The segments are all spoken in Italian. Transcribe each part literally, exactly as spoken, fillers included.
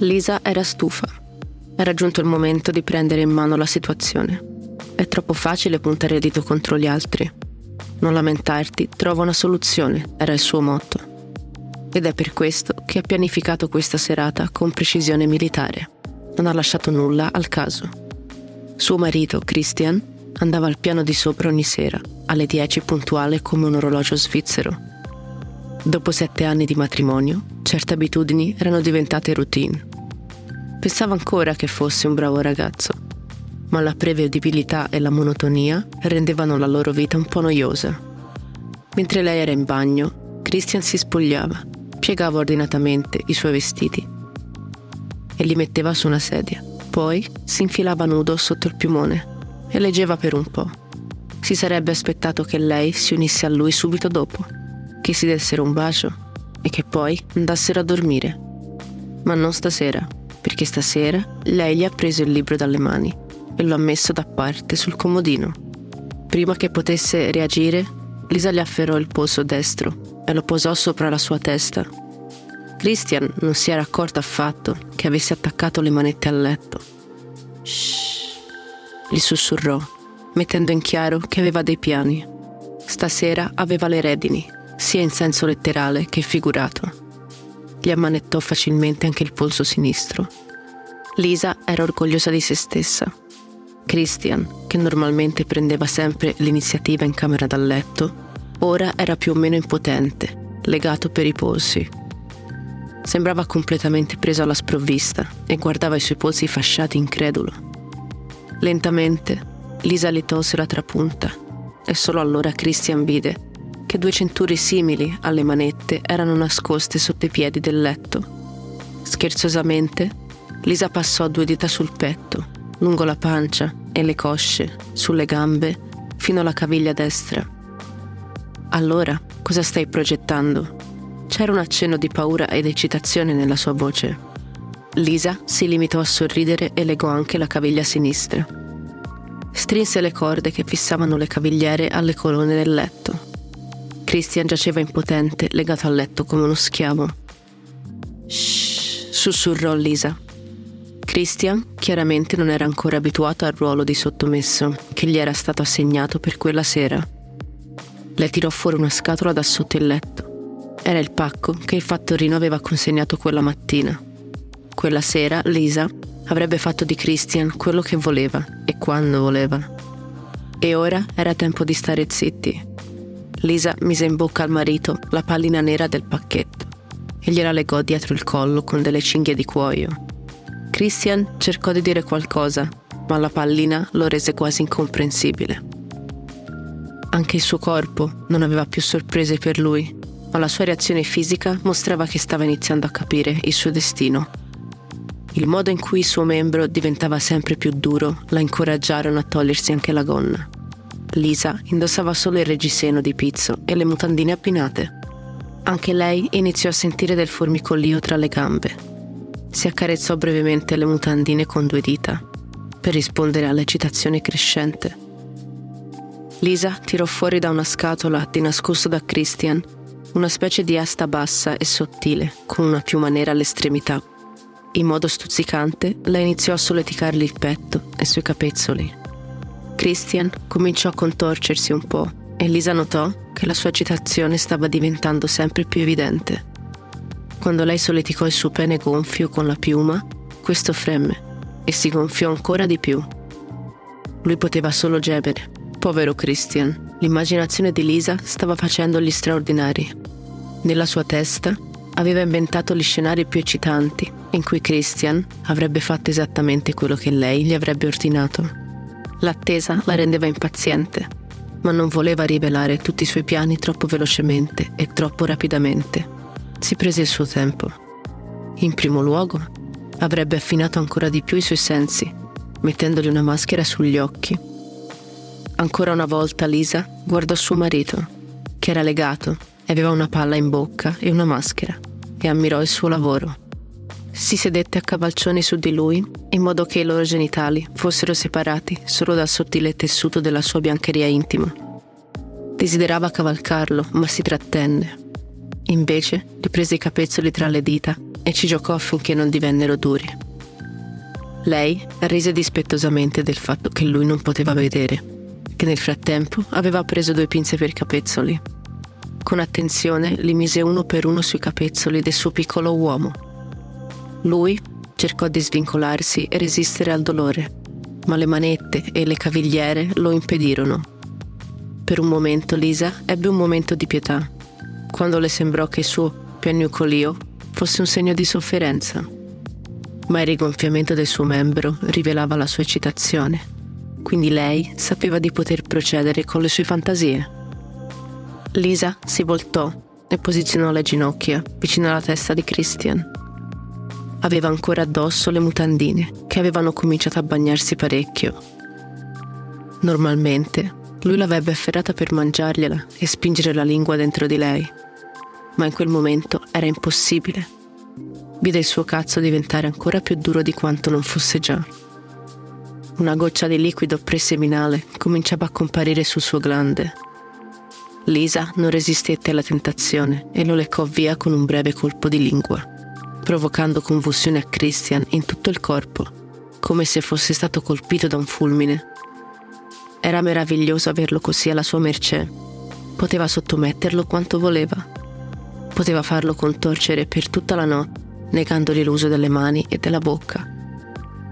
Lisa era stufa. Era giunto il momento di prendere in mano la situazione. È troppo facile puntare il dito contro gli altri. Non lamentarti, trova una soluzione, era il suo motto. Ed è per questo che ha pianificato questa serata con precisione militare. Non ha lasciato nulla al caso. Suo marito, Christian, andava al piano di sopra ogni sera, alle dieci puntuale come un orologio svizzero. Dopo sette anni di matrimonio, certe abitudini erano diventate routine. Pensava ancora che fosse un bravo ragazzo, ma la prevedibilità e la monotonia rendevano la loro vita un po' noiosa. Mentre lei era in bagno, Christian si spogliava, piegava ordinatamente i suoi vestiti e li metteva su una sedia. Poi si infilava nudo sotto il piumone e leggeva per un po'. Si sarebbe aspettato che lei si unisse a lui subito dopo, che si dessero un bacio e che poi andassero a dormire. Ma non stasera, perché stasera lei gli ha preso il libro dalle mani e lo ha messo da parte sul comodino. Prima che potesse reagire, Lisa gli afferrò il polso destro e lo posò sopra la sua testa. Christian non si era accorto affatto che avesse attaccato le manette al letto. Shh, gli sussurrò, mettendo in chiaro che aveva dei piani. Stasera aveva le redini, sia in senso letterale che figurato. Gli ammanettò facilmente anche il polso sinistro. Lisa era orgogliosa di se stessa. Christian, che normalmente prendeva sempre l'iniziativa in camera da letto, ora era più o meno impotente, legato per i polsi. Sembrava completamente preso alla sprovvista e guardava i suoi polsi fasciati incredulo. Lentamente, Lisa gli tolse la trapunta e solo allora Christian vide che due cinture simili alle manette erano nascoste sotto i piedi del letto. Scherzosamente, Lisa passò due dita sul petto, lungo la pancia e le cosce, sulle gambe, fino alla caviglia destra. Allora, cosa stai progettando? C'era un accenno di paura ed eccitazione nella sua voce. Lisa si limitò a sorridere e legò anche la caviglia sinistra. Strinse le corde che fissavano le cavigliere alle colonne del letto. Christian giaceva impotente, legato al letto come uno schiavo. Shh, sussurrò Lisa. Christian chiaramente non era ancora abituato al ruolo di sottomesso che gli era stato assegnato per quella sera. Le tirò fuori una scatola da sotto il letto. Era il pacco che il fattorino aveva consegnato quella mattina. Quella sera Lisa avrebbe fatto di Christian quello che voleva e quando voleva. E ora era tempo di stare zitti. Lisa mise in bocca al marito la pallina nera del pacchetto e gliela legò dietro il collo con delle cinghie di cuoio. Christian cercò di dire qualcosa, ma la pallina lo rese quasi incomprensibile. Anche il suo corpo non aveva più sorprese per lui, ma la sua reazione fisica mostrava che stava iniziando a capire il suo destino. Il modo in cui il suo membro diventava sempre più duro la incoraggiarono a togliersi anche la gonna. Lisa indossava solo il reggiseno di pizzo e le mutandine appinate. Anche lei iniziò a sentire del formicolio tra le gambe. Si accarezzò brevemente le mutandine con due dita per rispondere all'eccitazione crescente. Lisa tirò fuori da una scatola di nascosto da Christian una specie di asta bassa e sottile con una piuma nera all'estremità. In modo stuzzicante lei iniziò a solleticargli il petto e i suoi capezzoli. Christian cominciò a contorcersi un po' e Lisa notò che la sua eccitazione stava diventando sempre più evidente. Quando lei solleticò il suo pene gonfio con la piuma, questo fremme e si gonfiò ancora di più. Lui poteva solo gemere. Povero Christian, l'immaginazione di Lisa stava facendo gli straordinari. Nella sua testa aveva inventato gli scenari più eccitanti, in cui Christian avrebbe fatto esattamente quello che lei gli avrebbe ordinato. L'attesa la rendeva impaziente, ma non voleva rivelare tutti i suoi piani troppo velocemente e troppo rapidamente. Si prese il suo tempo. In primo luogo, avrebbe affinato ancora di più i suoi sensi, mettendogli una maschera sugli occhi. Ancora una volta Lisa guardò suo marito, che era legato e aveva una palla in bocca e una maschera, e ammirò il suo lavoro. Si sedette a cavalcioni su di lui, in modo che i loro genitali fossero separati solo dal sottile tessuto della sua biancheria intima. Desiderava cavalcarlo, ma si trattenne. Invece, riprese i capezzoli tra le dita e ci giocò finché non divennero duri. Lei rise dispettosamente del fatto che lui non poteva vedere, che nel frattempo aveva preso due pinze per capezzoli. Con attenzione li mise uno per uno sui capezzoli del suo piccolo uomo. Lui cercò di svincolarsi e resistere al dolore, ma le manette e le cavigliere lo impedirono. Per un momento Lisa ebbe un momento di pietà, quando le sembrò che il suo piagnucolio fosse un segno di sofferenza. Ma il rigonfiamento del suo membro rivelava la sua eccitazione, quindi lei sapeva di poter procedere con le sue fantasie. Lisa si voltò e posizionò le ginocchia vicino alla testa di Christian. Aveva ancora addosso le mutandine, che avevano cominciato a bagnarsi parecchio. Normalmente, lui l'avrebbe afferrata per mangiargliela e spingere la lingua dentro di lei, ma in quel momento era impossibile. Vide il suo cazzo diventare ancora più duro di quanto non fosse già. Una goccia di liquido preseminale cominciava a comparire sul suo glande. Lisa non resistette alla tentazione e lo leccò via con un breve colpo di lingua, provocando convulsioni a Christian in tutto il corpo, come se fosse stato colpito da un fulmine. Era meraviglioso averlo così alla sua mercé. Poteva sottometterlo quanto voleva. Poteva farlo contorcere per tutta la notte, negandogli l'uso delle mani e della bocca.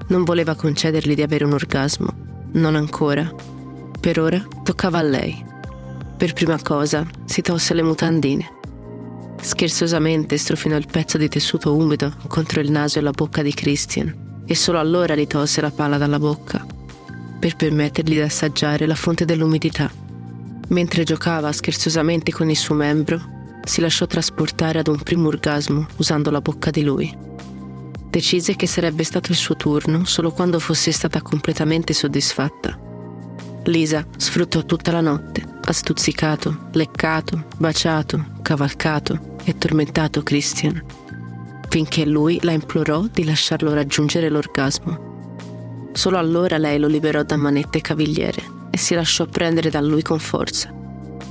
Non voleva concedergli di avere un orgasmo, non ancora. Per ora toccava a lei. Per prima cosa si tolse le mutandine. Scherzosamente strofinò il pezzo di tessuto umido contro il naso e la bocca di Christian e solo allora gli tolse la palla dalla bocca per permettergli di assaggiare la fonte dell'umidità. Mentre giocava scherzosamente con il suo membro, si lasciò trasportare ad un primo orgasmo usando la bocca di lui. Decise che sarebbe stato il suo turno solo quando fosse stata completamente soddisfatta. Lisa sfruttò tutta la notte. Ha stuzzicato, leccato, baciato, cavalcato e tormentato Christian, finché lui la implorò di lasciarlo raggiungere l'orgasmo. Solo allora lei lo liberò da manette e cavigliere e si lasciò prendere da lui con forza.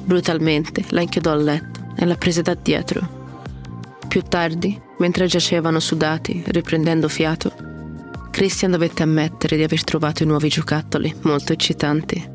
Brutalmente la inchiodò al letto e la prese da dietro. Più tardi, mentre giacevano sudati, riprendendo fiato, Christian dovette ammettere di aver trovato i nuovi giocattoli molto eccitanti.